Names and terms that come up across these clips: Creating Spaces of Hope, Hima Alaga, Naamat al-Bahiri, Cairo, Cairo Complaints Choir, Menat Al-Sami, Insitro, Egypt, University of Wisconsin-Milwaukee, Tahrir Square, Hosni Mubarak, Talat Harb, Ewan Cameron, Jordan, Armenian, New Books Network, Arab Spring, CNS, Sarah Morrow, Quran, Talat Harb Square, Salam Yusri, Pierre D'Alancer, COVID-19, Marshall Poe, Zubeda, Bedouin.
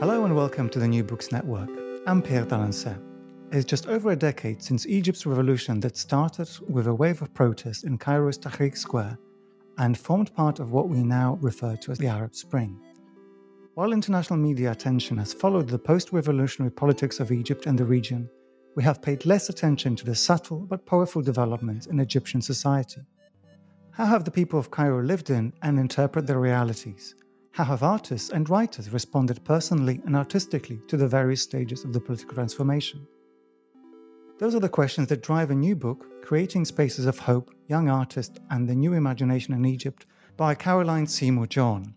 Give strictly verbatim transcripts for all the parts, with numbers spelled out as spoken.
Hello and welcome to the New Books Network. I'm Pierre D'Alancer. It's just over a decade since Egypt's revolution that started with a wave of protest in Cairo's Tahrir Square and formed part of what we now refer to as the Arab Spring. While international media attention has followed the post-revolutionary politics of Egypt and the region, we have paid less attention to the subtle but powerful developments in Egyptian society. How have the people of Cairo lived in and interpret their realities? How have artists and writers responded personally and artistically to the various stages of the political transformation? Those are the questions that drive a new book, Creating Spaces of Hope, Young Artists and the New Imagination in Egypt, by Caroline Seymour-John.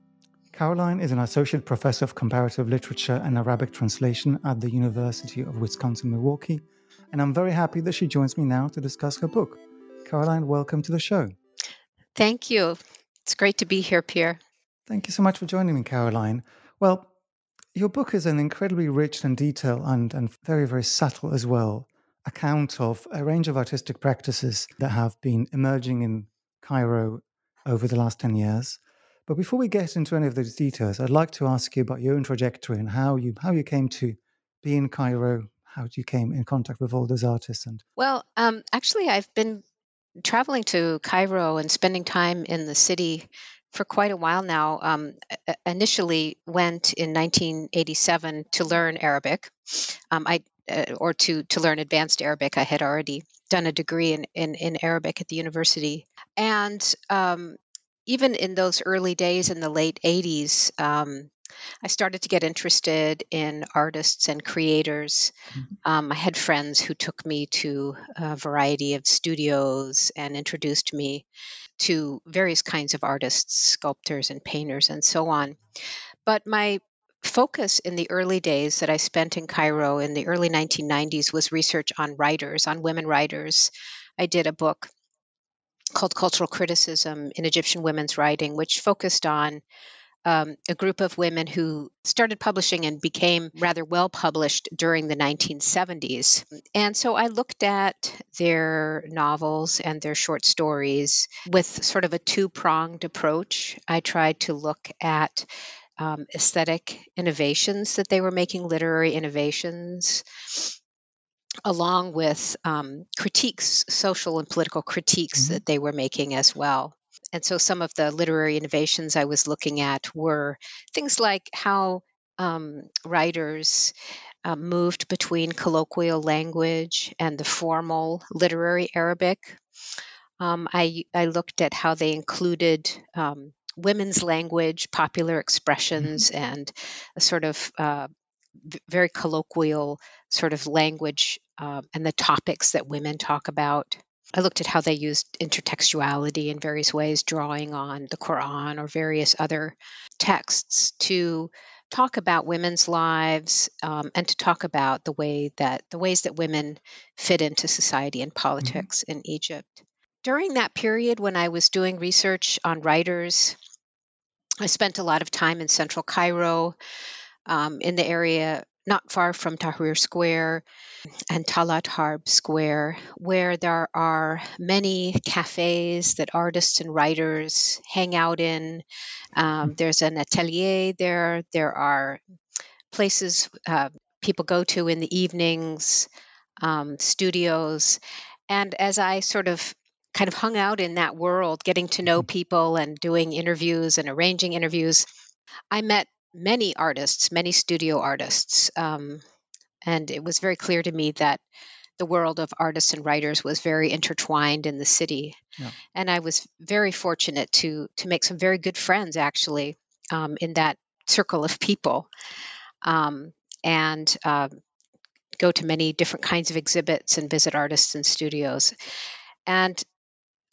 Caroline is an Associate Professor of Comparative Literature and Arabic Translation at the University of Wisconsin-Milwaukee, and I'm very happy that she joins me now to discuss her book. Caroline, welcome to the show. Thank you. It's great to be here, Pierre. Thank you so much for joining me, Caroline. Well, your book is an incredibly rich and detailed and, and very, very subtle as well account of a range of artistic practices that have been emerging in Cairo over the last ten years. But before we get into any of those details, I'd like to ask you about your own trajectory and how you how you came to be in Cairo, how you came in contact with all those artists. And Well, um, actually, I've been traveling to Cairo and spending time in the city for quite a while now. Um, initially went in nineteen eighty-seven to learn Arabic. Um, I Uh, or to, to learn advanced Arabic. I had already done a degree in, in, in Arabic at the university. And um, even in those early days in the late eighties, um, I started to get interested in artists and creators. Mm-hmm. Um, I had friends who took me to a variety of studios and introduced me to various kinds of artists, sculptors and painters and so on. But my focus in the early days that I spent in Cairo in the early nineteen nineties was research on writers, on women writers. I did a book called Cultural Criticism in Egyptian Women's Writing, which focused on um, a group of women who started publishing and became rather well published during the nineteen seventies. And so I looked at their novels and their short stories with sort of a two-pronged approach. I tried to look at Um, aesthetic innovations that they were making, literary innovations, along with um, critiques, social and political critiques mm-hmm. that they were making as well. And so some of the literary innovations I was looking at were things like how um, writers uh, moved between colloquial language and the formal literary Arabic. Um, I, I looked at how they included um, women's language, popular expressions, mm-hmm. and a sort of uh, very colloquial sort of language uh, and the topics that women talk about. I looked at how they used intertextuality in various ways, drawing on the Quran or various other texts to talk about women's lives um, and to talk about the way that the ways that women fit into society and politics mm-hmm. in Egypt. During that period when I was doing research on writers, I spent a lot of time in central Cairo, um, in the area not far from Tahrir Square and Talat Harb Square, where there are many cafes that artists and writers hang out in. Um, there's an atelier there. There are places uh, people go to in the evenings, um, studios. And as I sort of kind of hung out in that world, getting to know people and doing interviews and arranging interviews, I met many artists, many studio artists. Um, and it was very clear to me that the world of artists and writers was very intertwined in the city. Yeah. And I was very fortunate to to make some very good friends, actually, um, in that circle of people, um, and uh, go to many different kinds of exhibits and visit artists and studios. And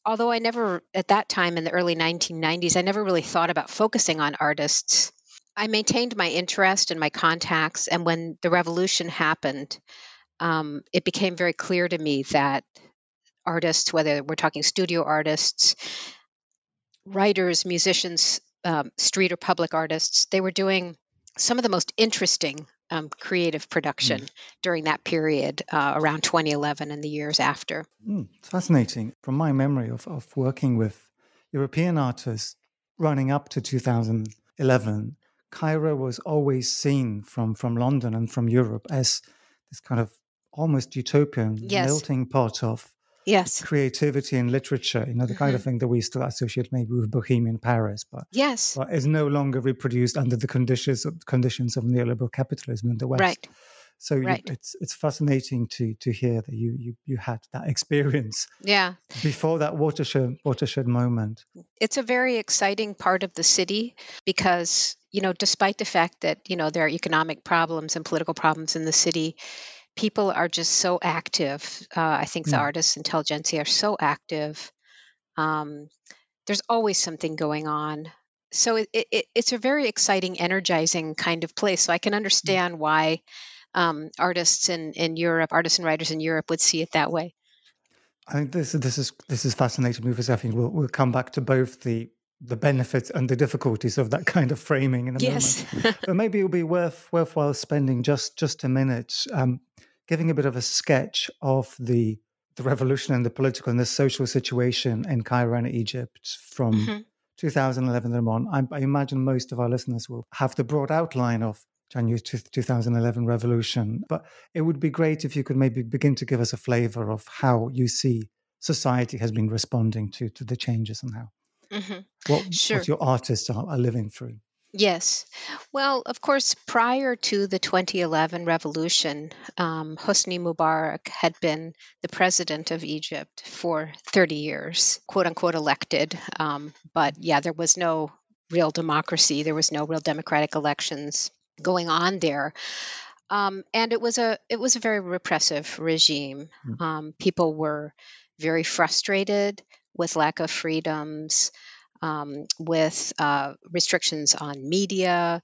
although I never, at that time in the early nineteen nineties, I never really thought about focusing on artists, I maintained my interest and my contacts, and when the revolution happened, um, it became very clear to me that artists, whether we're talking studio artists, writers, musicians, um, street or public artists, they were doing some of the most interesting um, creative production mm. during that period, uh, around twenty eleven and the years after. Mm, fascinating. From my memory of, of working with European artists running up to two thousand eleven, Cairo was always seen from, from London and from Europe as this kind of almost utopian yes. melting pot of yes. creativity and literature, you know, the mm-hmm. kind of thing that we still associate maybe with Bohemian Paris, but, yes. but is no longer reproduced under the conditions of, conditions of neoliberal capitalism in the West. Right. So right. You, it's it's fascinating to to hear that you you you had that experience yeah. before that watershed watershed moment. It's a very exciting part of the city because, you know, despite the fact that, you know, there are economic problems and political problems in the city, people are just so active. Uh, I think the mm. artists and intelligentsia are so active. Um, there's always something going on. So it, it, it's a very exciting, energizing kind of place. So I can understand mm. why Um, artists in, in Europe, artists and writers in Europe would see it that way. I think this this is this is fascinating because I think we'll we'll come back to both the the benefits and the difficulties of that kind of framing in a yes. moment. But maybe it'll be worth worthwhile spending just just a minute um, giving a bit of a sketch of the the revolution and the political and the social situation in Cairo and Egypt from mm-hmm. two thousand eleven and on. I, I imagine most of our listeners will have the broad outline of January two thousand eleven revolution. But it would be great if you could maybe begin to give us a flavor of how you see society has been responding to, to the changes and how mm-hmm. what, sure. what your artists are, are living through. Yes. Well, of course, prior to the twenty eleven revolution, um, Hosni Mubarak had been the president of Egypt for thirty years, quote unquote elected. Um, but yeah, there was no real democracy. There was no real democratic elections going on there, um, and it was a it was a very repressive regime. Mm. Um, people were very frustrated with lack of freedoms, um, with uh, restrictions on media.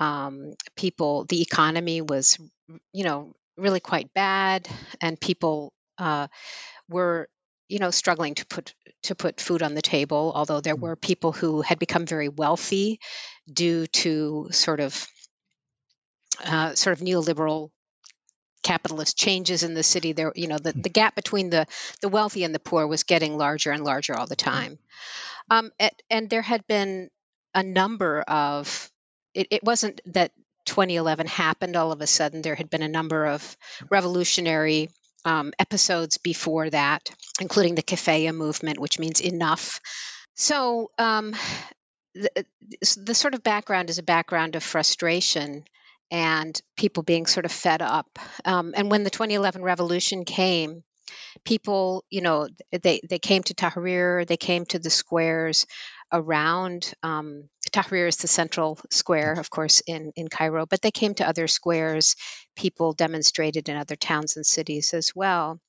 Um, people, the economy was, you know, really quite bad, and people uh, were, you know, struggling to put to put food on the table. Although there mm. were people who had become very wealthy due to sort of Uh, sort of neoliberal capitalist changes in the city. There, you know, the, the gap between the, the wealthy and the poor was getting larger and larger all the time. Um, and, and there had been a number of, it, it wasn't that twenty eleven happened all of a sudden. There had been a number of revolutionary um, episodes before that, including the Kefaya movement, which means enough. So um, the, the sort of background is a background of frustration and people being sort of fed up. Um, and when the twenty eleven revolution came, people, you know, they, they came to Tahrir, they came to the squares, around um, Tahrir is the central square, of course, in, in Cairo, but they came to other squares. People demonstrated in other towns and cities as well,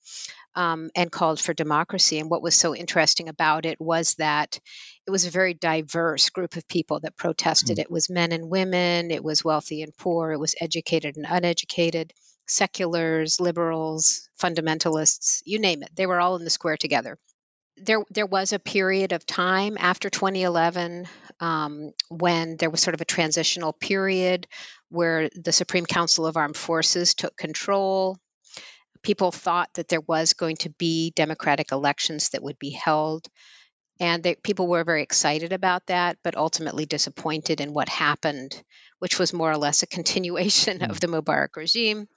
um, and called for democracy. And what was so interesting about it was that it was a very diverse group of people that protested. Mm. It was men and women. It was wealthy and poor. It was educated and uneducated, seculars, liberals, fundamentalists, you name it. They were all in the square together. There there was a period of time after twenty eleven um, when there was sort of a transitional period where the Supreme Council of Armed Forces took control. People thought that there was going to be democratic elections that would be held. And they, people were very excited about that, but ultimately disappointed in what happened, which was more or less a continuation of the Mubarak regime,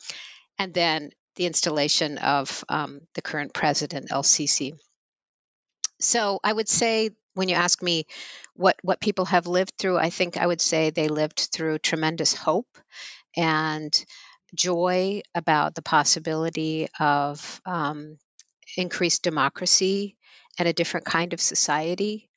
and then the installation of um, the current president, El Sisi. So I would say, when you ask me what, what people have lived through, I think I would say they lived through tremendous hope and joy about the possibility of um, increased democracy and a different kind of society.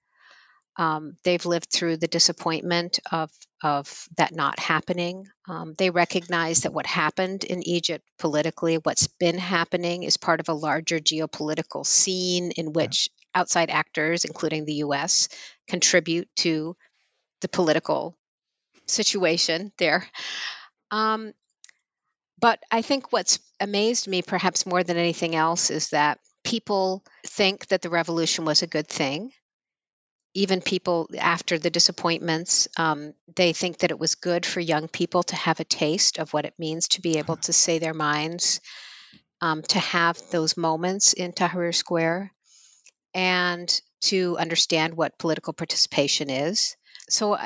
Um, they've lived through the disappointment of, of that not happening. Um, they recognize that what happened in Egypt politically, what's been happening, is part of a larger geopolitical scene in which yeah. outside actors, including the U S, contribute to the political situation there. Um, but I think what's amazed me perhaps more than anything else is that people think that the revolution was a good thing. Even people after the disappointments, um, they think that it was good for young people to have a taste of what it means to be able to say their minds, um, to have those moments in Tahrir Square, and to understand what political participation is. So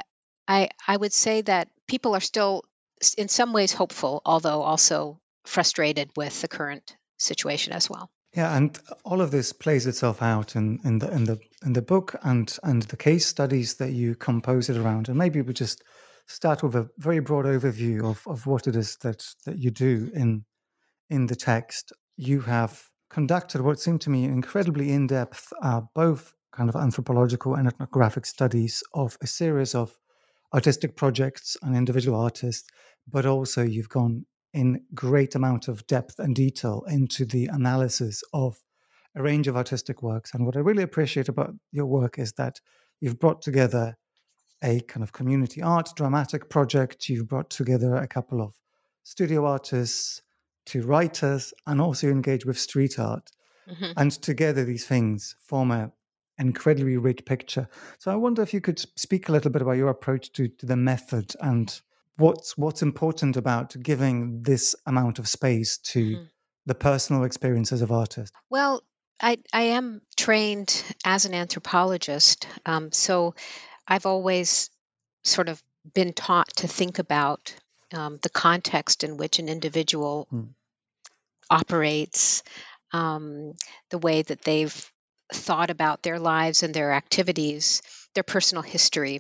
I, I would say that people are still in some ways hopeful, although also frustrated with the current situation as well. Yeah, and all of this plays itself out in, in the in the in the book and and the case studies that you compose it around. And maybe we just start with a very broad overview of, of what it is that, that you do in in the text. You have conducted what seemed to me incredibly in-depth, uh, both kind of anthropological and ethnographic studies of a series of artistic projects and individual artists, but also you've gone in great amount of depth and detail into the analysis of a range of artistic works. And what I really appreciate about your work is that you've brought together a kind of community art dramatic project, you've brought together a couple of studio artists, two writers, and also engage with street art. Mm-hmm. And together these things form an incredibly rich picture. So I wonder if you could speak a little bit about your approach to, to the method and What's what's important about giving this amount of space to mm-hmm. the personal experiences of artists? Well, I I am trained as an anthropologist, um, so I've always sort of been taught to think about um, the context in which an individual mm. operates, um, the way that they've thought about their lives and their activities, their personal history.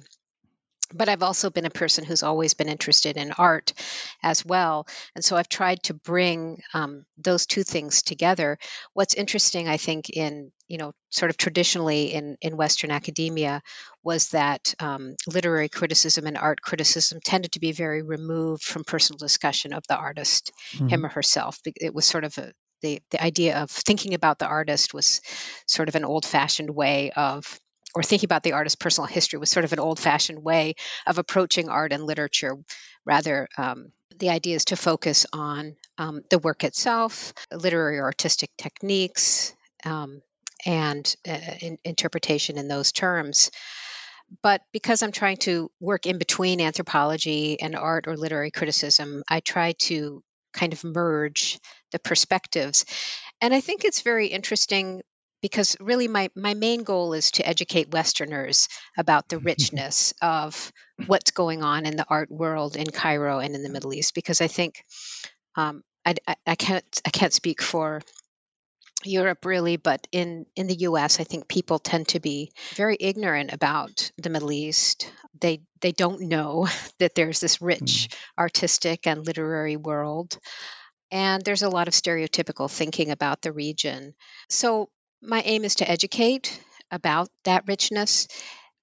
But I've also been a person who's always been interested in art as well. And so I've tried to bring um, those two things together. What's interesting, I think, in, you know, sort of traditionally in, in Western academia was that um, literary criticism and art criticism tended to be very removed from personal discussion of the artist, mm-hmm. him or herself. It was sort of a, the, the idea of thinking about the artist was sort of an old-fashioned way of or thinking about the artist's personal history was sort of an old-fashioned way of approaching art and literature. Rather, um, the idea is to focus on um, the work itself, literary or artistic techniques, um, and uh, in- interpretation in those terms. But because I'm trying to work in between anthropology and art or literary criticism, I try to kind of merge the perspectives. And I think it's very interesting because really my, my main goal is to educate Westerners about the richness of what's going on in the art world in Cairo and in the Middle East. Because I think um, I, I, I can't I can't speak for Europe really, but in, in the U S, I think people tend to be very ignorant about the Middle East. They they don't know that there's this rich artistic and literary world, and there's a lot of stereotypical thinking about the region. So my aim is to educate about that richness,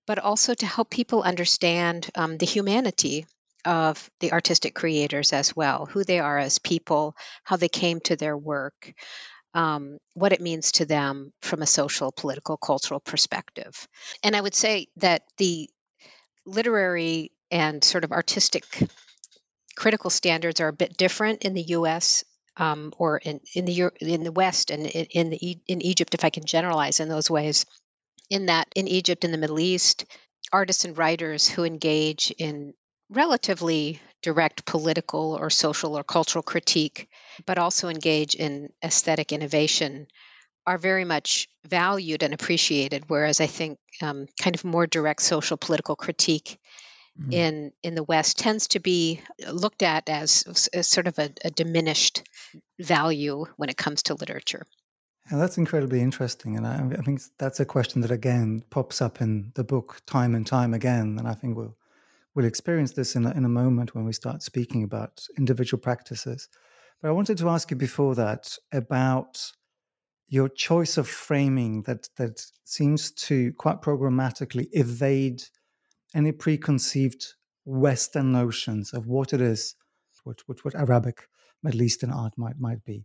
but also to help people understand um, the humanity of the artistic creators as well, who they are as people, how they came to their work, um, what it means to them from a social, political, cultural perspective. And I would say that the literary and sort of artistic critical standards are a bit different in the U S Um, or in, in the in the West and in, in the in Egypt, if I can generalize in those ways, in that in Egypt and the Middle East, artists and writers who engage in relatively direct political or social or cultural critique, but also engage in aesthetic innovation, are very much valued and appreciated. Whereas I think um, kind of more direct social political critique Mm-hmm. in in the West tends to be looked at as, as sort of a, a diminished value when it comes to literature. And that's incredibly interesting. And I, I think that's a question that, again, pops up in the book time and time again. And I think we'll we'll experience this in a, in a moment when we start speaking about individual practices. But I wanted to ask you before that about your choice of framing that that seems to quite programmatically evade any preconceived Western notions of what it is, what, what, what Arabic, Middle Eastern art might might be,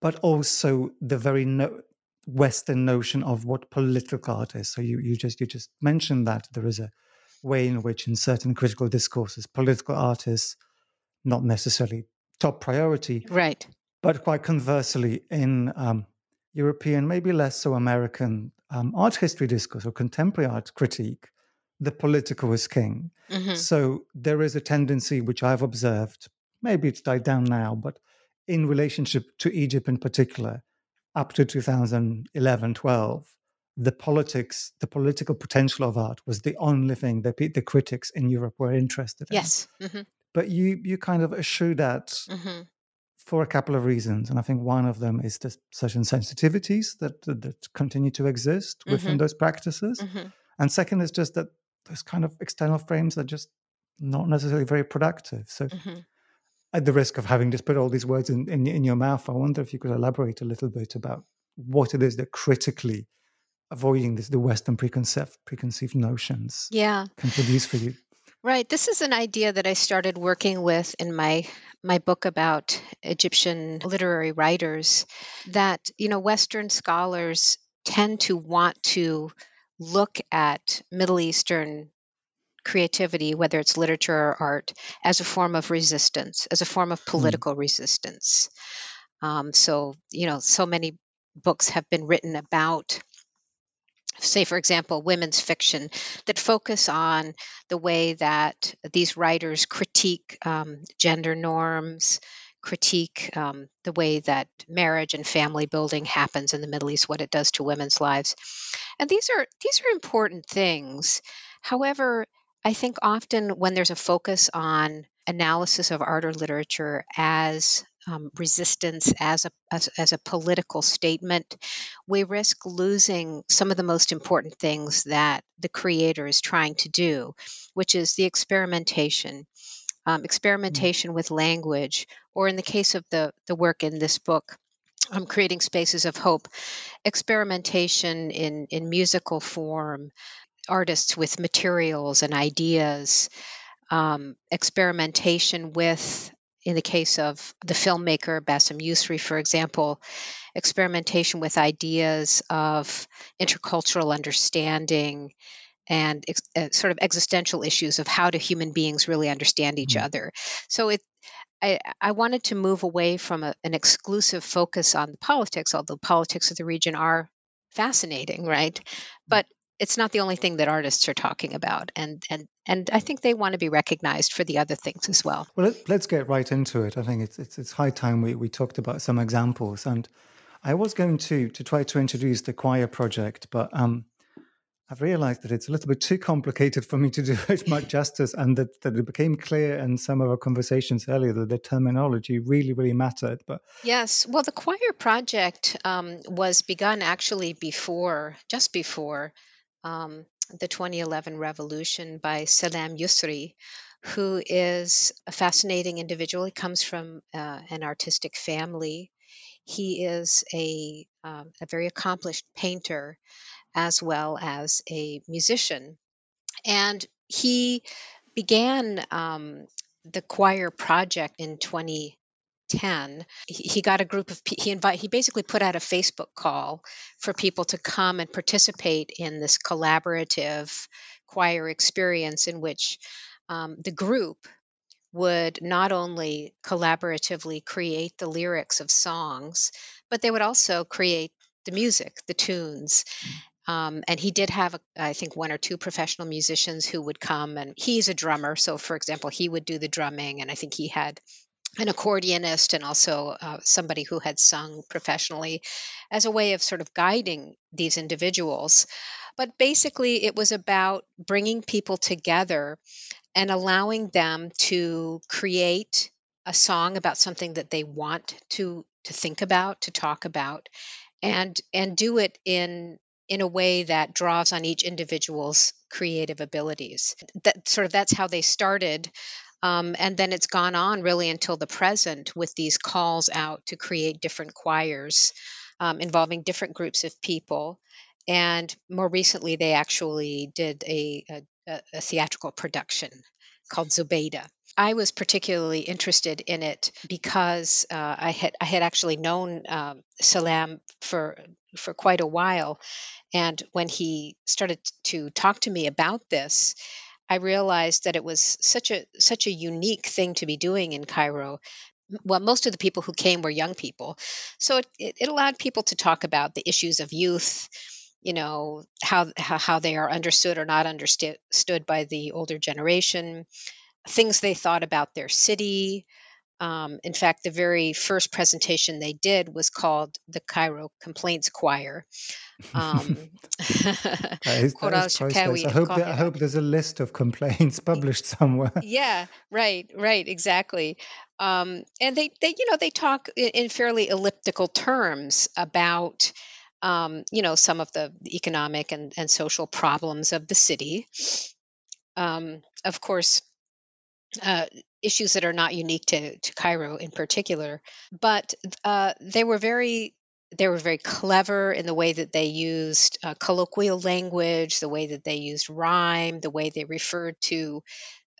but also the very no, Western notion of what political art is. So you you just you just mentioned that there is a way in which, in certain critical discourses, political art is not necessarily top priority, right? But quite conversely, in um, European, maybe less so American um, art history discourse or contemporary art critique, the political is king. Mm-hmm. So there is a tendency which I've observed, maybe it's died down now, but in relationship to Egypt in particular, up to two thousand eleven, twelve, the politics, the political potential of art was the only thing that the critics in Europe were interested in. Yes. Mm-hmm. But you you kind of eschew that mm-hmm. for a couple of reasons. And I think one of them is the certain sensitivities that, that, that continue to exist within mm-hmm. those practices. Mm-hmm. And second is just that those kind of external frames are just not necessarily very productive. So mm-hmm. at the risk of having just put all these words in, in, in your mouth, I wonder if you could elaborate a little bit about what it is that critically avoiding this, the Western preconceived, preconceived notions yeah. can produce for you. Right. This is an idea that I started working with in my my book about Egyptian literary writers, that, you know, Western scholars tend to want to look at Middle Eastern creativity, whether it's literature or art, as a form of resistance, as a form of political mm. resistance. Um, so, you know, so many books have been written about, say, for example, women's fiction that focus on the way that these writers critique um, gender norms, critique um, the way that marriage and family building happens in the Middle East, what it does to women's lives. And these are these are important things. However, I think often when there's a focus on analysis of art or literature as um, resistance, as a as, as a political statement, we risk losing some of the most important things that the creator is trying to do, which is the experimentation. Um, experimentation with language, or in the case of the, the work in this book, um, Creating Spaces of Hope, experimentation in, in musical form, artists with materials and ideas, um, experimentation with, in the case of the filmmaker Salam Yusri, for example, experimentation with ideas of intercultural understanding, and ex- uh, sort of existential issues of how do human beings really understand each mm-hmm. other. So it, I, I wanted to move away from a, an exclusive focus on the politics, although politics of the region are fascinating, right? But it's not the only thing that artists are talking about. And and, and I think they want to be recognized for the other things as well. Well, let's get right into it. I think it's it's, it's high time we, we talked about some examples. And I was going to, to try to introduce the choir project, but... um. I've realized that it's a little bit too complicated for me to do it much justice, and that, that it became clear in some of our conversations earlier that the terminology really, really mattered. But yes, well, the choir project um, was begun actually before, just before um, the twenty eleven revolution by Salam Yusri, who is a fascinating individual. He comes from uh, an artistic family. He is a, um, a very accomplished painter, as well as a musician. And he began um, the choir project in twenty ten. He got a group of he invite he basically put out a Facebook call for people to come and participate in this collaborative choir experience in which um, the group would not only collaboratively create the lyrics of songs, but they would also create the music, the tunes. Um, and he did have, a, I think, one or two professional musicians who would come. And he's a drummer. So, for example, he would do the drumming. And I think he had an accordionist and also uh, somebody who had sung professionally as a way of sort of guiding these individuals. But basically, it was about bringing people together and allowing them to create a song about something that they want to to think about, to talk about, and and do it in in a way that draws on each individual's creative abilities. That sort of that's how they started. Um, and then it's gone on really until the present with these calls out to create different choirs um, involving different groups of people. And more recently, they actually did a, a, a theatrical production called Zubeda. I was particularly interested in it because uh, I had I had actually known um, Salam for for quite a while. And when he started to talk to me about this, I realized that it was such a such a unique thing to be doing in Cairo. Well, most of the people who came were young people. So it, it allowed people to talk about the issues of youth, you know, how how they are understood or not understood by the older generation, things they thought about their city. Um, in fact, the very first presentation they did was called the Cairo Complaints Choir. Um, is, Shakawi, I, hope that, I hope there's a list of complaints published somewhere. Yeah, right, right, exactly. Um, and they, they, you know, they talk in fairly elliptical terms about, um, you know, some of the economic and, and social problems of the city. Um, of course, uh, issues that are not unique to, to Cairo in particular, but uh, they were very they were very clever in the way that they used uh, colloquial language, the way that they used rhyme, the way they referred to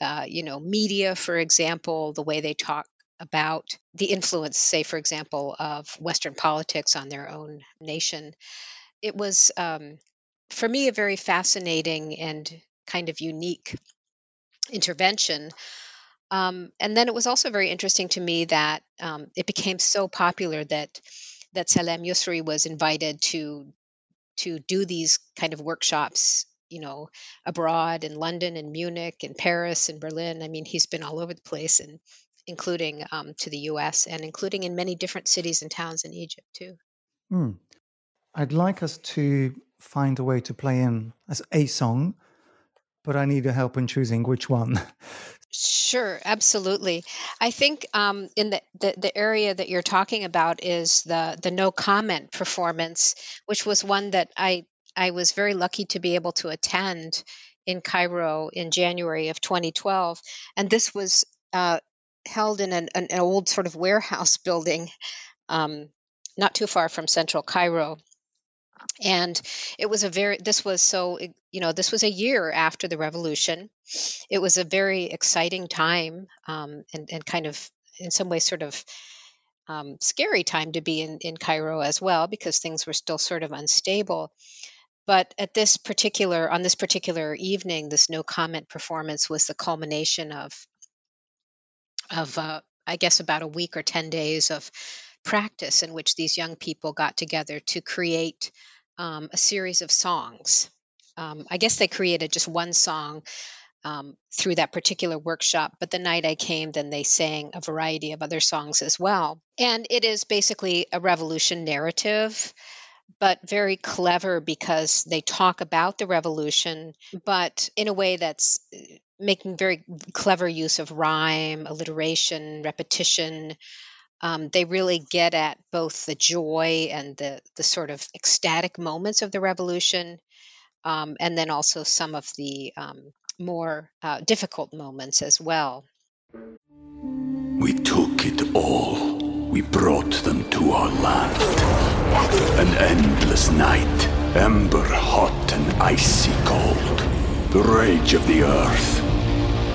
uh, you know media, for example, the way they talk about the influence, say for example, of Western politics on their own nation. It was um, for me a very fascinating and kind of unique intervention. Um, and then it was also very interesting to me that um, it became so popular that that Salam Yusri was invited to to do these kind of workshops, you know, abroad in London and Munich and Paris and Berlin. I mean, he's been all over the place, and including um, to the U S and including in many different cities and towns in Egypt too. Mm. I'd like us to find a way to play in as a song, but I need your help in choosing which one. Sure, absolutely. I think um, in the, the, the area that you're talking about is the, the no comment performance, which was one that I, I was very lucky to be able to attend in Cairo in January of twenty twelve. And this was uh, held in an, an old sort of warehouse building, um, not too far from central Cairo. And it was a very, this was so, you know, this was a year after the revolution. It was a very exciting time um, and, and kind of, in some ways, sort of um, scary time to be in, in Cairo as well, because things were still sort of unstable. But at this particular, on this particular evening, this no comment performance was the culmination of, of uh, I guess, about a week or ten days of practice in which these young people got together to create um, a series of songs. Um, I guess they created just one song um, through that particular workshop, but the night I came, then they sang a variety of other songs as well. And it is basically a revolution narrative, but very clever because they talk about the revolution, but in a way that's making very clever use of rhyme, alliteration, repetition. Um, they really get at both the joy and the the sort of ecstatic moments of the revolution, um, and then also some of the um, more uh, difficult moments as well. We took it all. We brought them to our land. An endless night, ember hot and icy cold. the rage of the earth.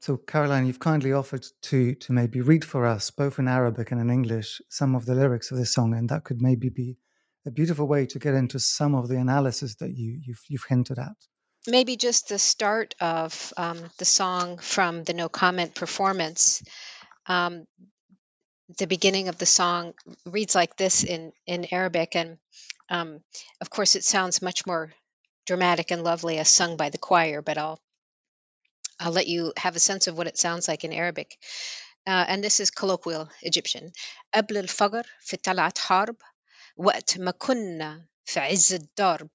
So, Caroline, you've kindly offered to to maybe read for us, both in Arabic and in English, some of the lyrics of this song, and that could maybe be a beautiful way to get into some of the analysis that you, you've, you've hinted at. Maybe just the start of um, the song from the No Comment performance. Um, the beginning of the song reads like this in, in Arabic, and um, of course it sounds much more dramatic and lovely as sung by the choir, but I'll I'll let you have a sense of what it sounds like in Arabic. Uh, and this is colloquial Egyptian. قبل الفجر في طلعت حرب وقت ما كنا في عز الضرب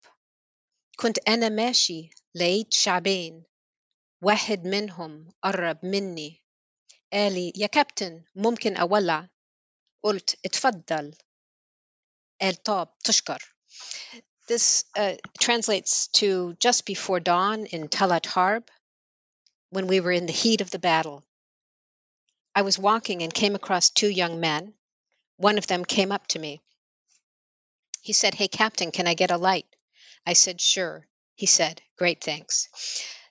كنت أنا ماشي لقيت شعبين واحد منهم قرب مني قال لي يا كابتن ممكن أولع قلت اتفضل قال طاب تشكر. This uh, translates to just before dawn in Talat Harb, when we were in the heat of the battle. I was walking and came across two young men. One of them came up to me. He said, "Hey, Captain, can I get a light?" I said, "Sure." He said, "Great, thanks."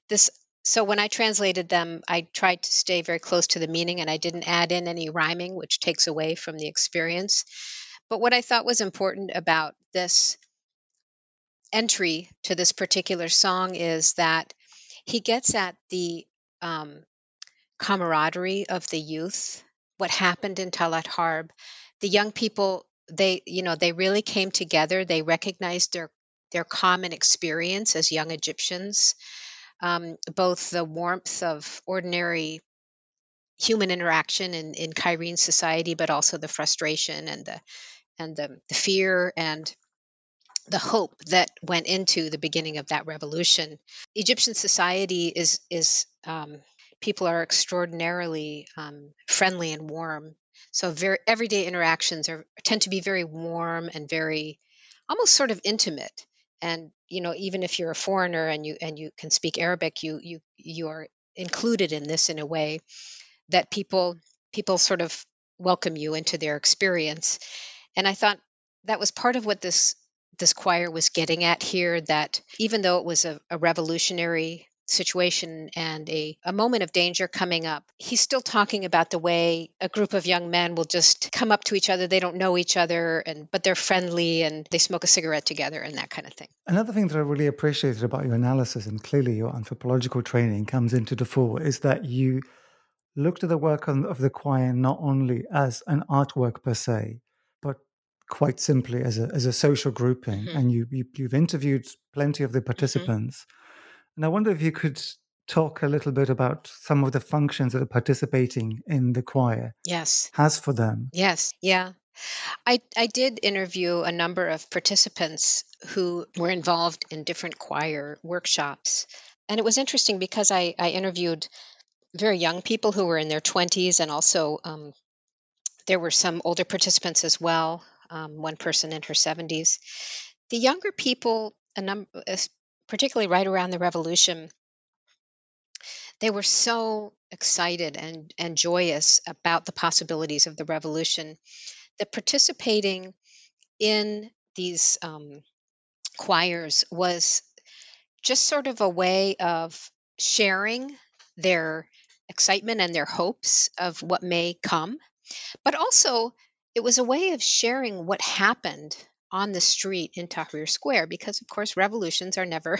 This. So when I translated them, I tried to stay very close to the meaning, and I didn't add in any rhyming, which takes away from the experience. But what I thought was important about this entry to this particular song is that he gets at the Um, camaraderie of the youth, what happened in Talat Harb. The young people, they, you know, they really came together. They recognized their, their common experience as young Egyptians, um, both the warmth of ordinary human interaction in, in Cairene society, but also the frustration and the, and the, the fear and the hope that went into the beginning of that revolution. Egyptian society is, is um, people are extraordinarily um, friendly and warm. So very everyday interactions are tend to be very warm and very, almost sort of intimate. And, you know, even if you're a foreigner and you and you can speak Arabic, you you you are included in this in a way that people people sort of welcome you into their experience. And I thought that was part of what this This choir was getting at here, that even though it was a, a revolutionary situation and a, a moment of danger coming up. He's still talking about the way a group of young men will just come up to each other. They don't know each other, and but they're friendly and they smoke a cigarette together and that kind of thing. Another thing that I really appreciated about your analysis, and clearly your anthropological training comes into the fore, is that you looked at the work of the choir not only as an artwork per se, but quite simply as a, as a social grouping. Mm-hmm. And you, you, you've interviewed plenty of the participants. Mm-hmm. And I wonder if you could talk a little bit about some of the functions that participating in the choir yes. has for them. Yes, yeah. I, I did interview a number of participants who were involved in different choir workshops. And it was interesting because I, I interviewed very young people who were in their twenties, and also um, there were some older participants as well, um, one person in her seventies. The younger people, a number, particularly right around the revolution, they were so excited and, and joyous about the possibilities of the revolution that participating in these um, choirs was just sort of a way of sharing their excitement and their hopes of what may come. But also, it was a way of sharing what happened on the street in Tahrir Square, because, of course, revolutions are never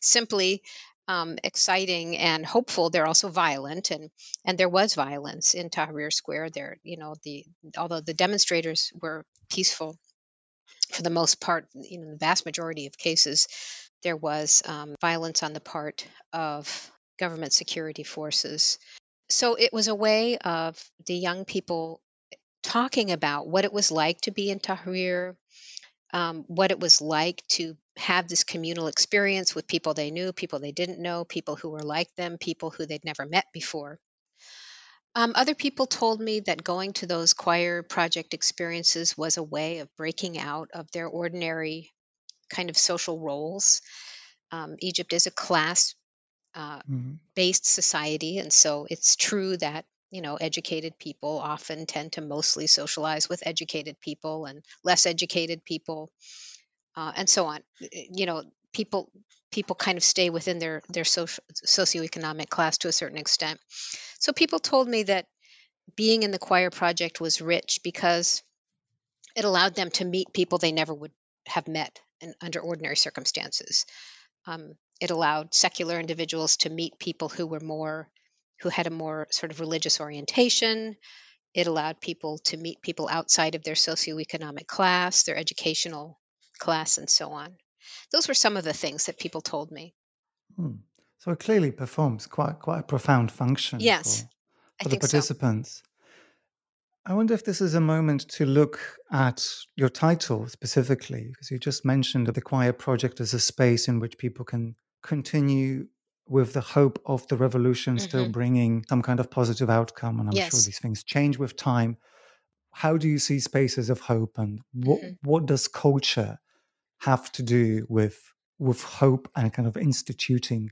simply um, exciting and hopeful. They're also violent, and, and there was violence in Tahrir Square. There, you know, the although the demonstrators were peaceful for the most part, you know, in the vast majority of cases, there was um, violence on the part of government security forces. So it was a way of the young people talking about what it was like to be in Tahrir, Um, what it was like to have this communal experience with people they knew, people they didn't know, people who were like them, people who they'd never met before. Um, other people told me that going to those choir project experiences was a way of breaking out of their ordinary kind of social roles. Um, Egypt is a class, uh, mm-hmm. based society, and so it's true that you know, educated people often tend to mostly socialize with educated people and less educated people, uh, and so on. You know, people people kind of stay within their their social, socioeconomic class to a certain extent. So people told me that being in the choir project was rich because it allowed them to meet people they never would have met in, under ordinary circumstances. Um, it allowed secular individuals to meet people who were more who had a more sort of religious orientation. It allowed people to meet people outside of their socioeconomic class, their educational class, and so on. Those were some of the things that people told me. Hmm. So it clearly performs quite quite a profound function yes, for, for I the think participants. So. I wonder if this is a moment to look at your title specifically, because you just mentioned the choir project as a space in which people can continue with the hope of the revolution still mm-hmm. bringing some kind of positive outcome. And I'm yes. sure these things change with time. How do you see spaces of hope, and what mm-hmm. what does culture have to do with, with hope and kind of instituting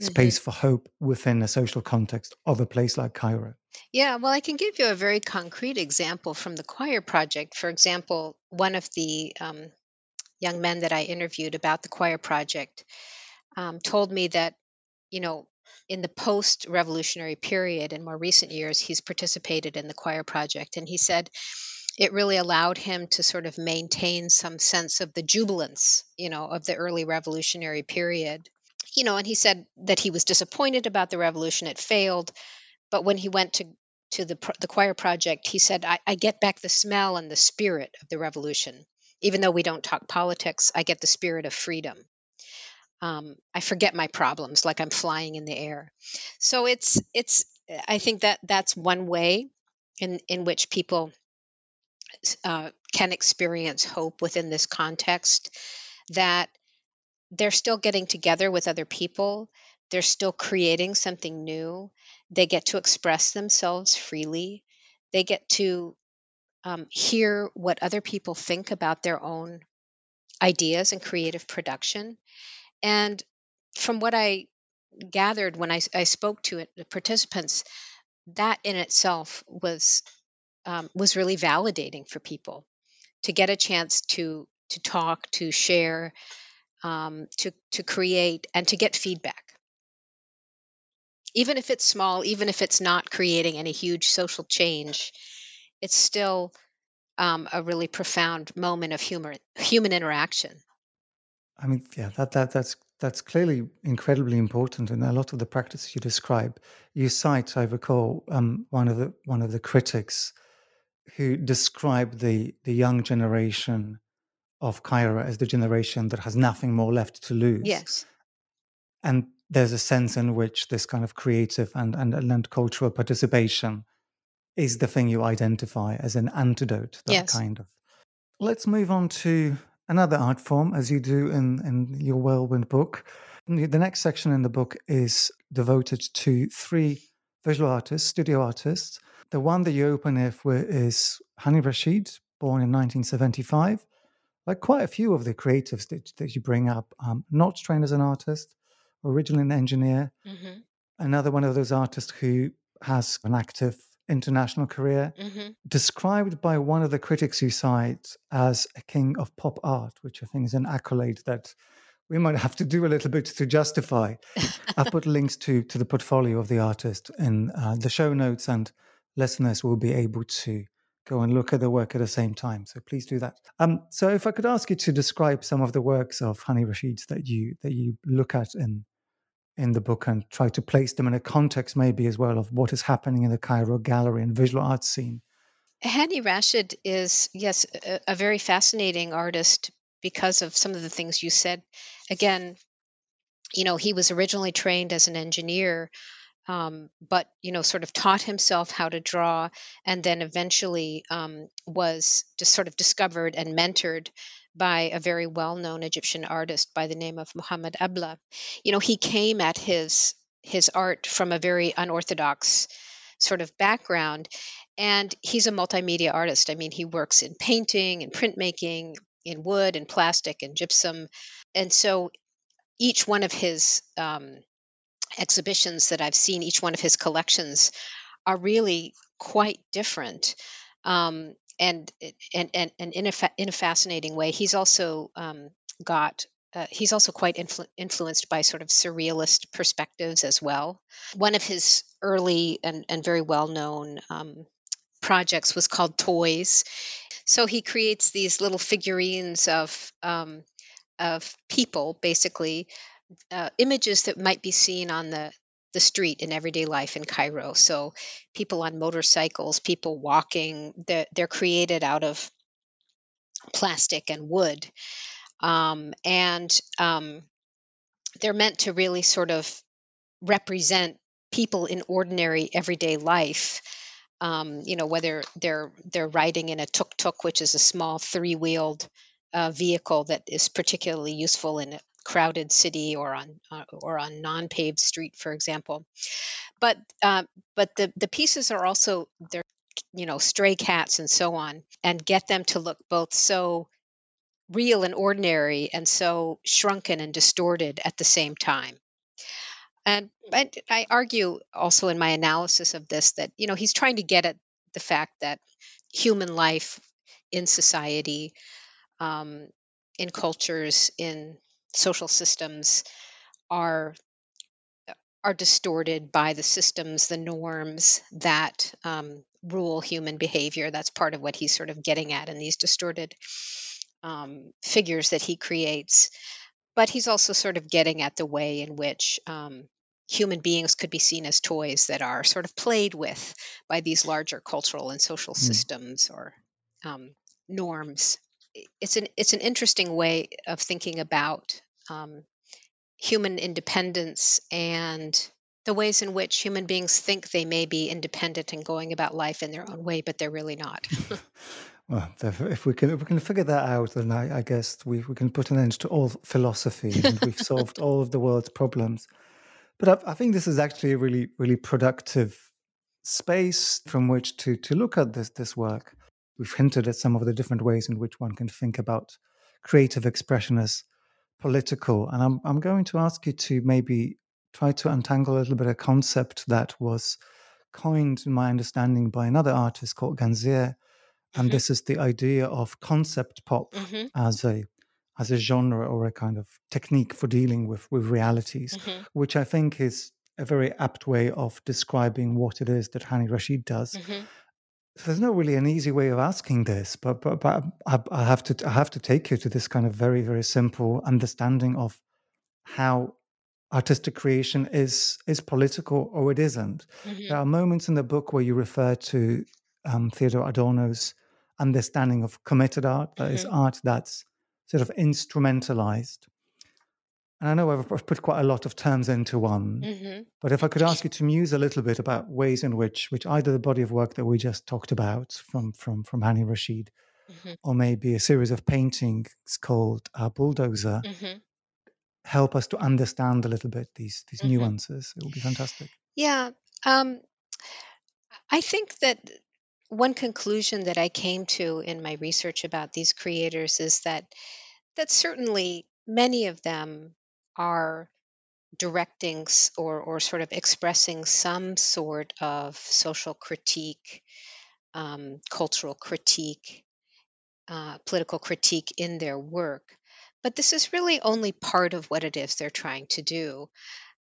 space mm-hmm. for hope within a social context of a place like Cairo? Yeah, well, I can give you a very concrete example from the choir project. For example, one of the um, young men that I interviewed about the choir project um, told me that you know, in the post-revolutionary period and more recent years, he's participated in the choir project. And he said it really allowed him to sort of maintain some sense of the jubilance, you know, of the early revolutionary period. You know, and he said that he was disappointed about the revolution. It failed. But when he went to, to the, the choir project, he said, I, I get back the smell and the spirit of the revolution. Even though we don't talk politics, I get the spirit of freedom. Um, I forget my problems, like I'm flying in the air. So it's it's. I think that that's one way in in which people uh, can experience hope within this context. That they're still getting together with other people. They're still creating something new. They get to express themselves freely. They get to um, hear what other people think about their own ideas and creative production. And from what I gathered when I, I spoke to it, the participants, that in itself was um, was really validating for people to get a chance to to talk, to share, um, to to create, and to get feedback. even if it's small, even if it's not creating any huge social change, it's still um, a really profound moment of humor, human interaction. I mean, yeah, that that that's that's clearly incredibly important. And a lot of the practices you describe, you cite, I recall, um, one of the one of the critics who described the the young generation of Cairo as the generation that has nothing more left to lose. Yes. And there's a sense in which this kind of creative and, and, and cultural participation is the thing you identify as an antidote, that yes. kind of. Let's move on to another art form, as you do in, in your whirlwind book. The next section in the book is devoted to three visual artists, studio artists. The one that you open with is Hani Rashid, born in nineteen seventy-five. Like quite a few of the creatives that, that you bring up, um, not trained as an artist, originally an engineer. Mm-hmm. Another one of those artists who has an active international career, mm-hmm. described by one of the critics you cite as a king of pop art, which I think is an accolade that we might have to do a little bit to justify. I've put links to, to the portfolio of the artist in uh, the show notes, and listeners will be able to go and look at the work at the same time. So please do that. Um, so if I could ask you to describe some of the works of Hani Rashid that you that you look at in in the book and try to place them in a context maybe as well of what is happening in the Cairo gallery and visual arts scene. Hani Rashid is, yes, a, a very fascinating artist because of some of the things you said. Again, you know, he was originally trained as an engineer, Um, but, you know, sort of taught himself how to draw, and then eventually um, was just sort of discovered and mentored by a very well-known Egyptian artist by the name of Muhammad Abla. You know, he came at his his art from a very unorthodox sort of background, and he's a multimedia artist. I mean, he works in painting and printmaking, in wood and plastic and gypsum. And so each one of his um exhibitions that I've seen, each one of his collections, are really quite different, um, and, and and and in a fa- in a fascinating way. He's also um, got uh, he's also quite influ- influenced by sort of surrealist perspectives as well. One of his early and and very well known um, projects was called Toys. So he creates these little figurines of um, of people, basically. Uh, images that might be seen on the, the street in everyday life in Cairo. So people on motorcycles, people walking, they're, they're created out of plastic and wood. Um, and um, they're meant to really sort of represent people in ordinary everyday life. Um, you know, whether they're they're riding in a tuk-tuk, which is a small three-wheeled uh, vehicle that is particularly useful in a crowded city or on uh, or on non-paved street, for example, but uh, but the the pieces are also they're you know stray cats and so on, and get them to look both so real and ordinary and so shrunken and distorted at the same time. And but I argue also in my analysis of this that you know he's trying to get at the fact that human life in society, um, in cultures, in social systems are are distorted by the systems, the norms that um, rule human behavior. That's part of what he's sort of getting at in these distorted um, figures that he creates. But he's also sort of getting at the way in which um, human beings could be seen as toys that are sort of played with by these larger cultural and social mm. systems or um, norms. It's an it's an interesting way of thinking about um, human independence and the ways in which human beings think they may be independent and going about life in their own way, but they're really not. Well, if we can if we can figure that out, then I, I guess we, we can put an end to all philosophy, and we've solved all of the world's problems. But I, I think this is actually a really really productive space from which to to look at this this work. We've hinted at some of the different ways in which one can think about creative expression as political. And I'm I'm going to ask you to maybe try to untangle a little bit of a concept that was coined, in my understanding, by another artist called Ganzeer. And mm-hmm. this is the idea of concept pop mm-hmm. as a as a genre or a kind of technique for dealing with, with realities, mm-hmm. which I think is a very apt way of describing what it is that Hani Rashid does. Mm-hmm. So there's no really an easy way of asking this, but but, but I, I have to I have to take you to this kind of very, very simple understanding of how artistic creation is is political or it isn't. Mm-hmm. There are moments in the book where you refer to um, Theodor Adorno's understanding of committed art, that mm-hmm. is art that's sort of instrumentalized. And I know I've put quite a lot of terms into one, mm-hmm. but if I could ask you to muse a little bit about ways in which, which either the body of work that we just talked about from from, from Hani Rashid, mm-hmm. or maybe a series of paintings called uh, Bulldozer, mm-hmm. help us to understand a little bit these these mm-hmm. nuances. It would be fantastic. Yeah, um, I think that one conclusion that I came to in my research about these creators is that that certainly many of them are directing or or sort of expressing some sort of social critique, um, cultural critique, uh, political critique in their work. But this is really only part of what it is they're trying to do.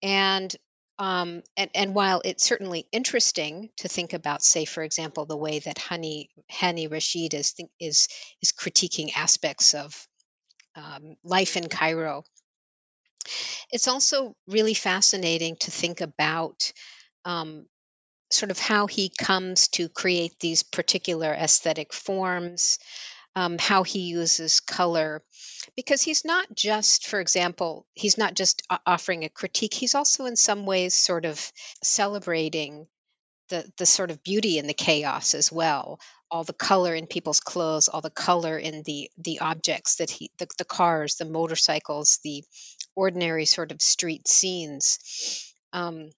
And um, and, and while it's certainly interesting to think about, say, for example, the way that Hani, Hani Rashid is, is, is critiquing aspects of um, life in Cairo, it's also really fascinating to think about um, sort of how he comes to create these particular aesthetic forms, Um, how he uses color, because he's not just, for example, he's not just offering a critique. He's also in some ways sort of celebrating the the sort of beauty in the chaos as well. All the color in people's clothes, all the color in the the objects that he, the, the cars, the motorcycles, the ordinary sort of street scenes. Um,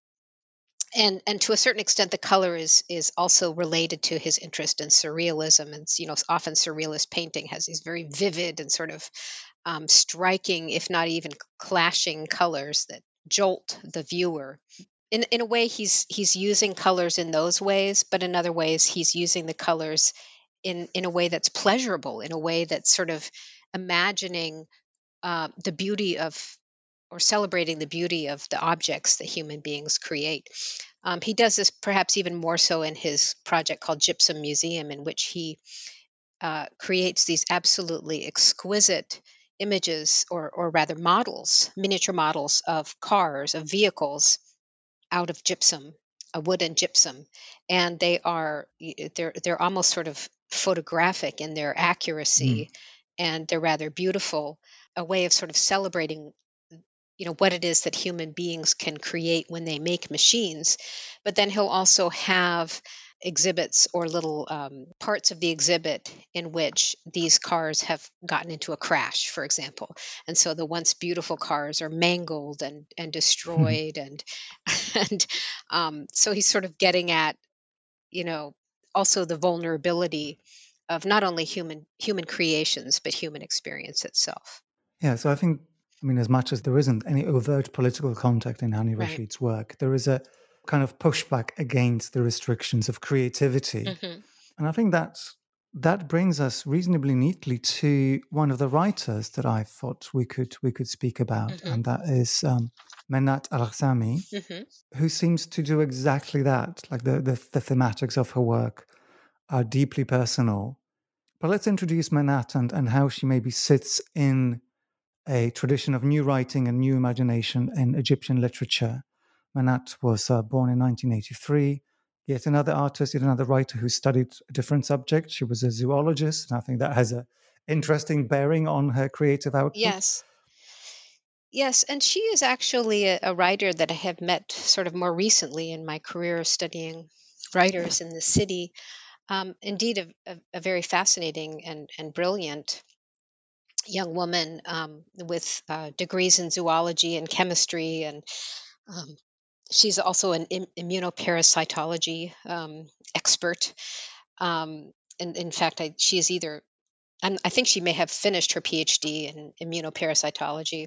And and to a certain extent, the color is is also related to his interest in surrealism. And, you know, often surrealist painting has these very vivid and sort of um, striking, if not even clashing colors that jolt the viewer. In in a way, he's he's using colors in those ways, but in other ways, he's using the colors in, in a way that's pleasurable, in a way that's sort of imagining uh, the beauty of, or celebrating the beauty of the objects that human beings create. Um, he does this perhaps even more so in his project called Gypsum Museum, in which he uh, creates these absolutely exquisite images, or or rather models, miniature models of cars, of vehicles out of gypsum, a wood and gypsum. And they are, they're, they're almost sort of photographic in their accuracy, mm. and they're rather beautiful, a way of sort of celebrating, you know, what it is that human beings can create when they make machines. But then he'll also have exhibits or little um, parts of the exhibit in which these cars have gotten into a crash, for example. And so the once beautiful cars are mangled and, and destroyed. Mm-hmm. And and um, so he's sort of getting at, you know, also the vulnerability of not only human human creations, but human experience itself. Yeah, so I think, I mean, as much as there isn't any overt political contact in Hani right. Rashid's work, there is a kind of pushback against the restrictions of creativity. Mm-hmm. And I think that's, that brings us reasonably neatly to one of the writers that I thought we could we could speak about, mm-hmm. and that is um, Menat Al-Sami, mm-hmm. who seems to do exactly that. Like the, the, the thematics of her work are deeply personal. But let's introduce Menat and, and how she maybe sits in a tradition of new writing and new imagination in Egyptian literature. Menat was uh, born in nineteen eighty-three, yet another artist, yet another writer who studied a different subject. She was a zoologist, and I think that has an interesting bearing on her creative output. Yes. Yes, and she is actually a, a writer that I have met sort of more recently in my career studying writers in the city. Um, indeed, a, a, a very fascinating and, and brilliant young woman um, with uh, degrees in zoology and chemistry, and um, she's also an im- immunoparasitology um, expert. Um, and in fact, I, she is either, I'm, I think she may have finished her PhD in immunoparasitology.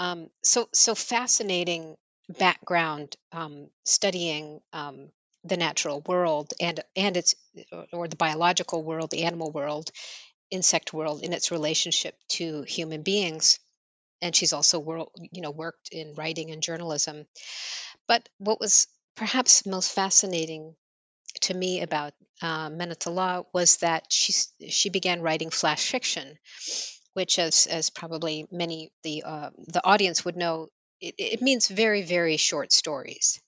Um, so, so fascinating background um, studying um, the natural world and and its, or the biological world, the animal world, insect world in its relationship to human beings. and she's also world, you know, worked in writing and journalism. But what was perhaps most fascinating to me about uh, Menat Allah was that she she began writing flash fiction, which, as as probably many the uh, the audience would know, it, it means very very short stories.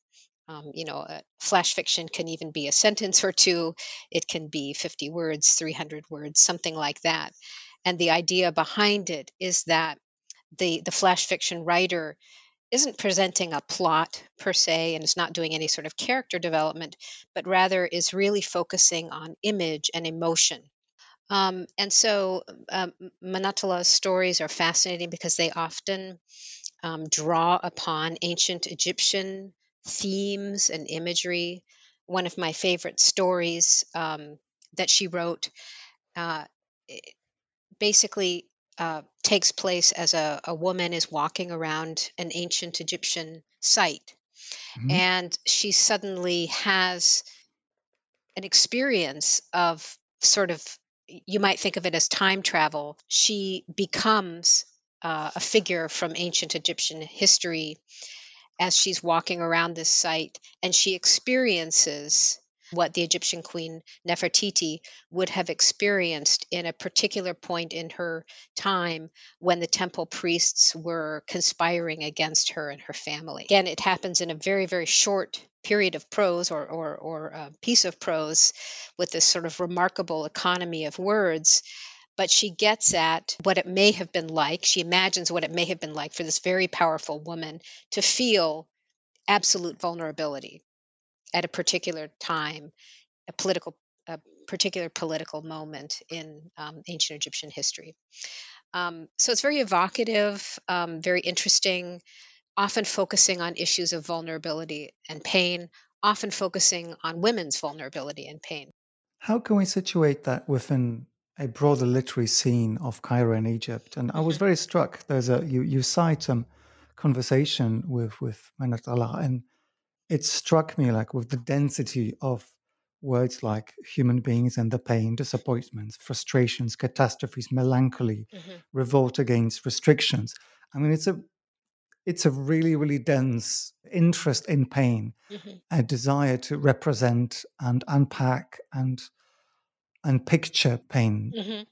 Um, you know, uh, flash fiction can even be a sentence or two. It can be fifty words, three hundred words, something like that. And the idea behind it is that the the flash fiction writer isn't presenting a plot per se, and is not doing any sort of character development, but rather is really focusing on image and emotion. Um, and so um, Menat Allah's stories are fascinating because they often um, draw upon ancient Egyptian themes and imagery. One of my favorite stories um, that she wrote uh, basically Uh, takes place as a, a woman is walking around an ancient Egyptian site. Mm-hmm. And she suddenly has an experience of sort of, you might think of it as time travel. She becomes uh, a figure from ancient Egyptian history as she's walking around this site, and she experiences what the Egyptian queen Nefertiti would have experienced in a particular point in her time when the temple priests were conspiring against her and her family. Again, it happens in a very, very short period of prose or, or, or a piece of prose with this sort of remarkable economy of words, but she gets at what it may have been like. She imagines what it may have been like for this very powerful woman to feel absolute vulnerability at a particular time, a political, a particular political moment in um, ancient Egyptian history. Um, so it's very evocative, um, very interesting, often focusing on issues of vulnerability and pain, often focusing on women's vulnerability and pain. How can we situate that within a broader literary scene of Cairo and Egypt? And I was very struck. There's a you you cite some conversation with with Menat Allah, and it struck me, like, with the density of words like human beings and the pain, disappointments, frustrations, catastrophes, melancholy, mm-hmm. revolt against restrictions. I mean, it's a it's a really, really dense interest in pain, mm-hmm. a desire to represent and unpack and and picture pain. Mm-hmm.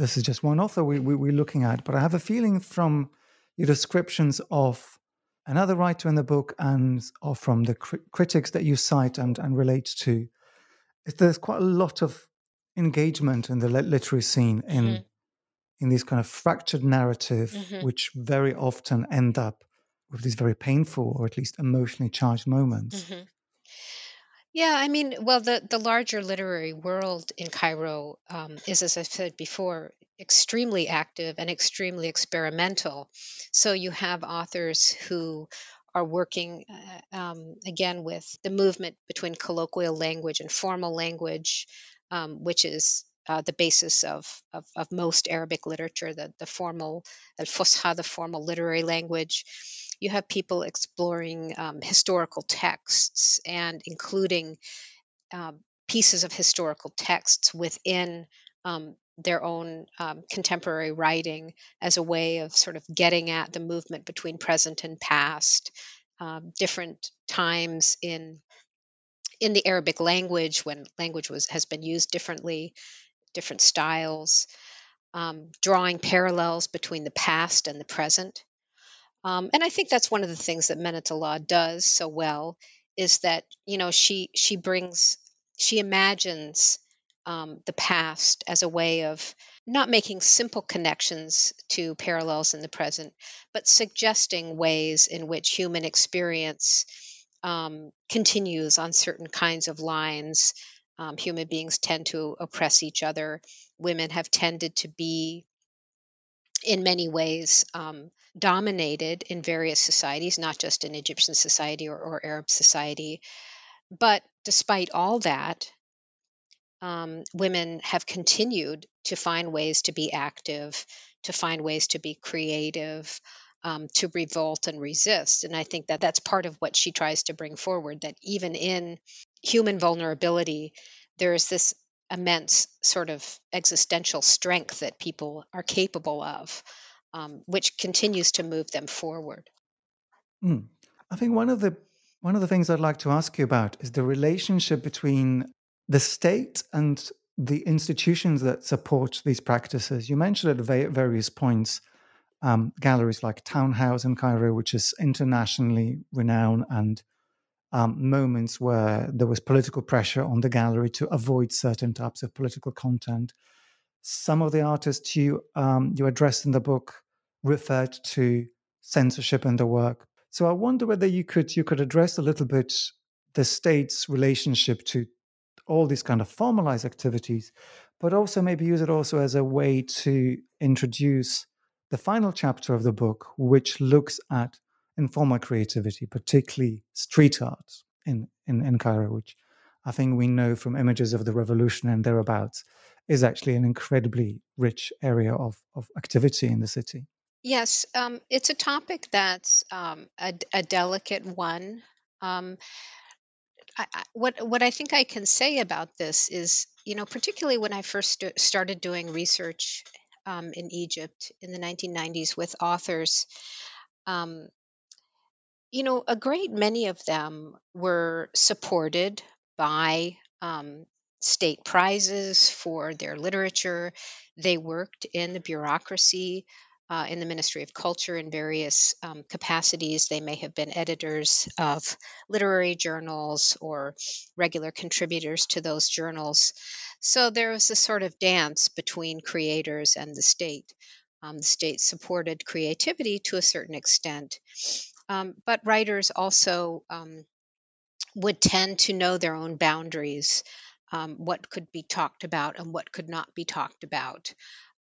This is just one author we, we, we're looking at, but I have a feeling from your descriptions of another writer in the book and or from the cr- critics that you cite and, and relate to, there's quite a lot of engagement in the le- literary scene in mm-hmm. in these kind of fractured narrative, mm-hmm. which very often end up with these very painful or at least emotionally charged moments. Mm-hmm. Yeah, I mean, well, the, the larger literary world in Cairo um, is, as I've said before, extremely active and extremely experimental. So you have authors who are working, uh, um, again, with the movement between colloquial language and formal language, um, which is uh, the basis of, of, of most Arabic literature, the, the formal, al-Fusha, the formal literary language. You have people exploring um, historical texts and including um, pieces of historical texts within um, their own um, contemporary writing as a way of sort of getting at the movement between present and past, um, different times in in the Arabic language when language was has been used differently, different styles, um, drawing parallels between the past and the present. Um, and I think that's one of the things that Menat Allah does so well is that, you know, she she brings, she imagines um, the past as a way of not making simple connections to parallels in the present, but suggesting ways in which human experience um, continues on certain kinds of lines. Um, human beings tend to oppress each other. Women have tended to be, in many ways, um, dominated in various societies, not just in Egyptian society or, or Arab society. But despite all that, um, women have continued to find ways to be active, to find ways to be creative, um, to revolt and resist. And I think that that's part of what she tries to bring forward, that even in human vulnerability, there is this immense sort of existential strength that people are capable of, um, which continues to move them forward. Mm. I think one of the one of the things I'd like to ask you about is the relationship between the state and the institutions that support these practices. You mentioned at va- various points um, galleries like Townhouse in Cairo, which is internationally renowned, and um, moments where there was political pressure on the gallery to avoid certain types of political content. Some of the artists you um, you addressed in the book referred to censorship in the work. So I wonder whether you could you could address a little bit the state's relationship to all these kind of formalized activities, but also maybe use it also as a way to introduce the final chapter of the book, which looks at informal creativity, particularly street art in, in, in Cairo, which I think we know from images of the revolution and thereabouts is actually an incredibly rich area of, of activity in the city. Yes, um, it's a topic that's um, a, a delicate one. Um, I, I, what what I think I can say about this is, you know, particularly when I first st- started doing research um, in Egypt in the nineteen nineties with authors, um, you know, a great many of them were supported by um, state prizes for their literature. They worked in the bureaucracy, uh, in the Ministry of Culture in various um, capacities. They may have been editors of literary journals or regular contributors to those journals. So there was a sort of dance between creators and the state. Um, the state supported creativity to a certain extent, um, but writers also um, would tend to know their own boundaries, um, what could be talked about and what could not be talked about.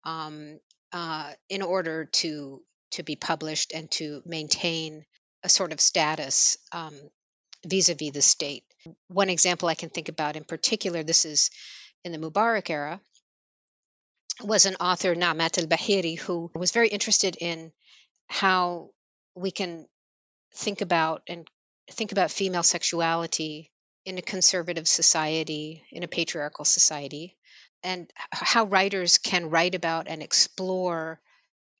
Um, Uh, in order to to be published and to maintain a sort of status um, vis-a-vis the state. One example I can think about in particular, this is in the Mubarak era, was an author, Naamat al-Bahiri, who was very interested in how we can think about and think about female sexuality in a conservative society, in a patriarchal society, and how writers can write about and explore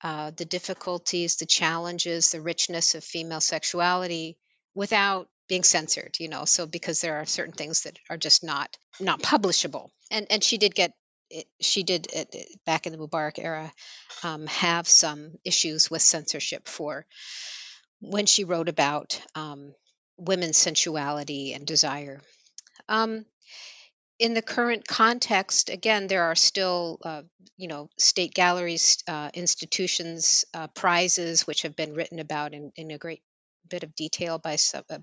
uh, the difficulties, the challenges, the richness of female sexuality without being censored, you know, so because there are certain things that are just not not publishable. And and she did get, she did back in the Mubarak era, um, have some issues with censorship for when she wrote about um, women's sensuality and desire. Um, In the current context, again, there are still, uh, you know, state galleries, uh, institutions, uh, prizes, which have been written about in, in a great bit of detail by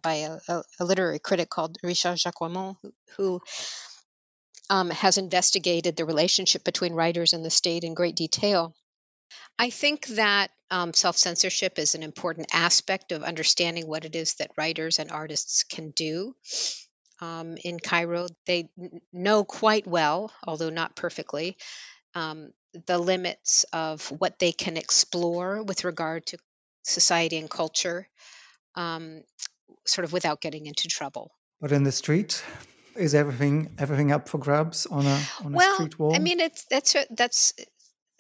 by a, a literary critic called Richard Jacquemont, who, who um, has investigated the relationship between writers and the state in great detail. I think that um, self-censorship is an important aspect of understanding what it is that writers and artists can do. Um, in Cairo, they know quite well, although not perfectly, um, the limits of what they can explore with regard to society and culture, um, sort of without getting into trouble. But in the street, is everything everything up for grabs on a on a well, street wall? Well, I mean, it's that's that's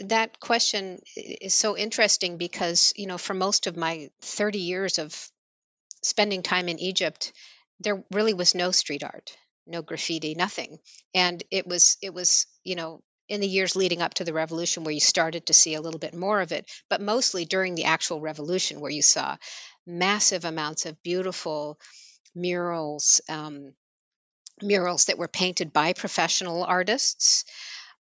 that question is so interesting because, you know, for most of my thirty years of spending time in Egypt, there really was no street art, no graffiti, nothing. And it was, it was, you know, in the years leading up to the revolution where you started to see a little bit more of it, but mostly during the actual revolution where you saw massive amounts of beautiful murals, um, murals that were painted by professional artists,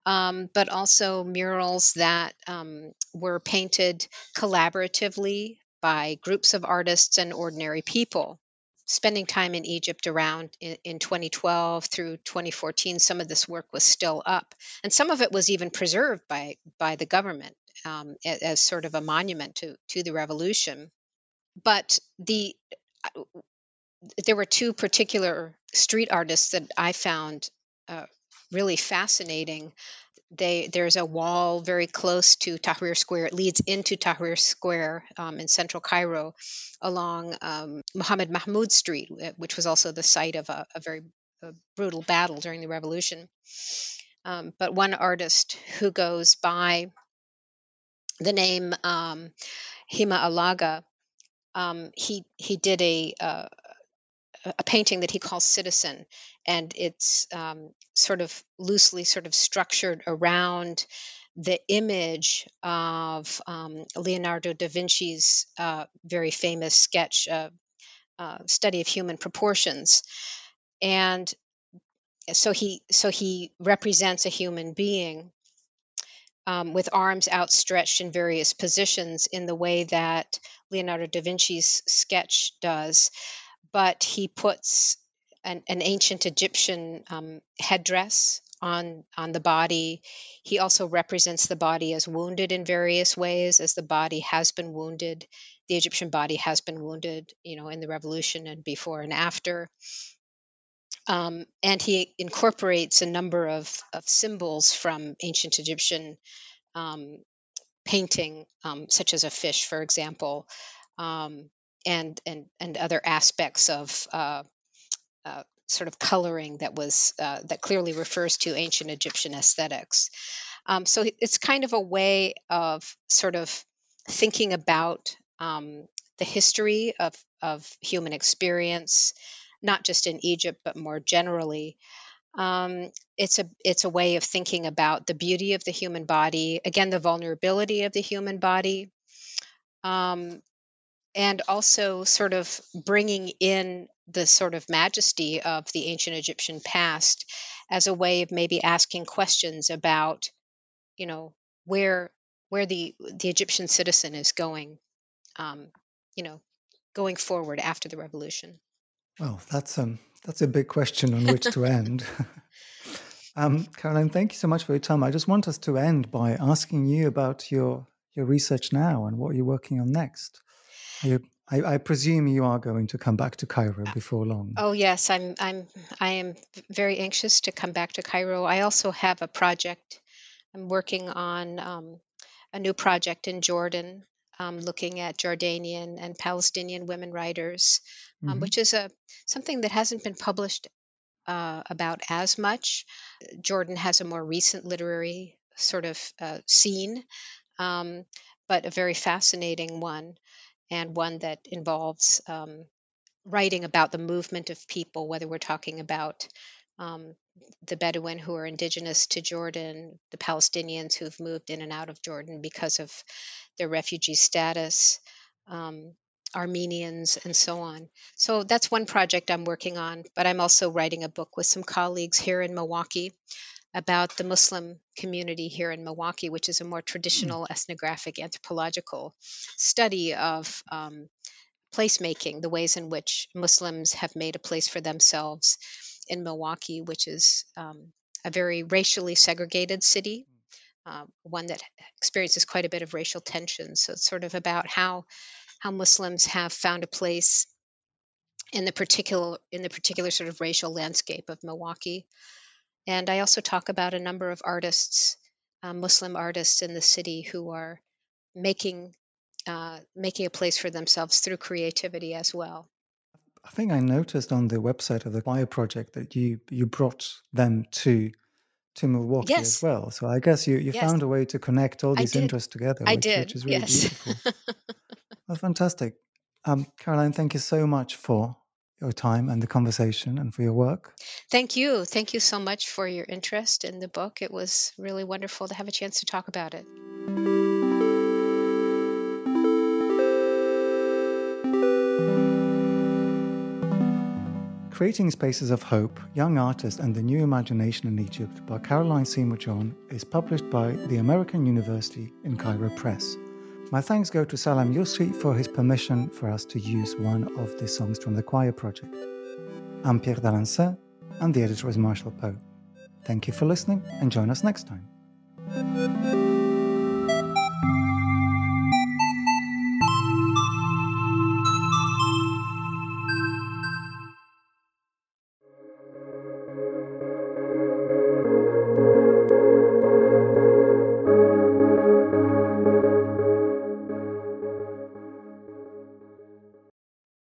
um, but also murals that um, were painted collaboratively by groups of artists and ordinary people. Spending time in Egypt around in, in twenty twelve through twenty fourteen, some of this work was still up, and some of it was even preserved by by the government um, as, as sort of a monument to to the revolution. But the there were two particular street artists that I found uh, really fascinating. They, there's a wall very close to Tahrir Square. It leads into Tahrir Square um, in central Cairo along um, Mohammed Mahmoud Street, which was also the site of a, a very a brutal battle during the revolution. Um, but one artist who goes by the name um, Hima Alaga, um, he he did a uh, a painting that he calls Citizen, and it's um, sort of loosely sort of structured around the image of um, Leonardo da Vinci's uh, very famous sketch, uh, uh, Study of Human Proportions. And so he so he represents a human being um, with arms outstretched in various positions in the way that Leonardo da Vinci's sketch does, but he puts an, an ancient Egyptian um, headdress on on the body. He also represents the body as wounded in various ways, as the body has been wounded, the Egyptian body has been wounded, you know, in the revolution and before and after. Um, and he incorporates a number of, of symbols from ancient Egyptian um, painting, um, such as a fish, for example, um, and and and other aspects of uh, uh, sort of coloring that was uh, that clearly refers to ancient Egyptian aesthetics. Um, so it's kind of a way of sort of thinking about um, the history of of human experience, not just in Egypt but more generally. Um, it's a it's a way of thinking about the beauty of the human body, again the vulnerability of the human body, um, and also sort of bringing in the sort of majesty of the ancient Egyptian past as a way of maybe asking questions about, you know, where where the, the Egyptian citizen is going, um, you know, going forward after the revolution. Well, that's um, that's a big question on which to end. um, Caroline, thank you so much for your time. I just want us to end by asking you about your your research now and what you're working on next. Are you, I, I presume you are going to come back to Cairo before long. Oh yes, I'm. I'm. I am very anxious to come back to Cairo. I also have a project. I'm working on um, a new project in Jordan, um, looking at Jordanian and Palestinian women writers, um, mm-hmm. which is a something that hasn't been published uh, about as much. Jordan has a more recent literary sort of uh, scene, um, but a very fascinating one, and one that involves um, writing about the movement of people, whether we're talking about um, the Bedouin who are indigenous to Jordan, the Palestinians who've moved in and out of Jordan because of their refugee status, um, Armenians, and so on. So that's one project I'm working on, but I'm also writing a book with some colleagues here in Milwaukee about the Muslim community here in Milwaukee, which is a more traditional ethnographic anthropological study of um, placemaking, the ways in which Muslims have made a place for themselves in Milwaukee, which is um, a very racially segregated city, uh, one that experiences quite a bit of racial tension. So it's sort of about how how Muslims have found a place in the particular in the particular sort of racial landscape of Milwaukee. And I also talk about a number of artists, uh, Muslim artists in the city who are making uh, making a place for themselves through creativity as well. I think I noticed on the website of the Choir Project that you you brought them to to Milwaukee yes. as well. So I guess you, you yes. found a way to connect all these interests together, I which, did. which is really yes. beautiful. Well, fantastic. Um, Caroline, thank you so much for your time and the conversation and for your work. Thank you. Thank you so much for your interest in the book. It was really wonderful to have a chance to talk about it. Creating Spaces of Hope, Young Artists and the New Imagination in Egypt by Caroline Seymour-John is published by the American University in Cairo Press. My thanks go to Salam Yusri for his permission for us to use one of the songs from the Choir Project. I'm Pierre D'Alancer, and the editor is Marshall Poe. Thank you for listening, and join us next time.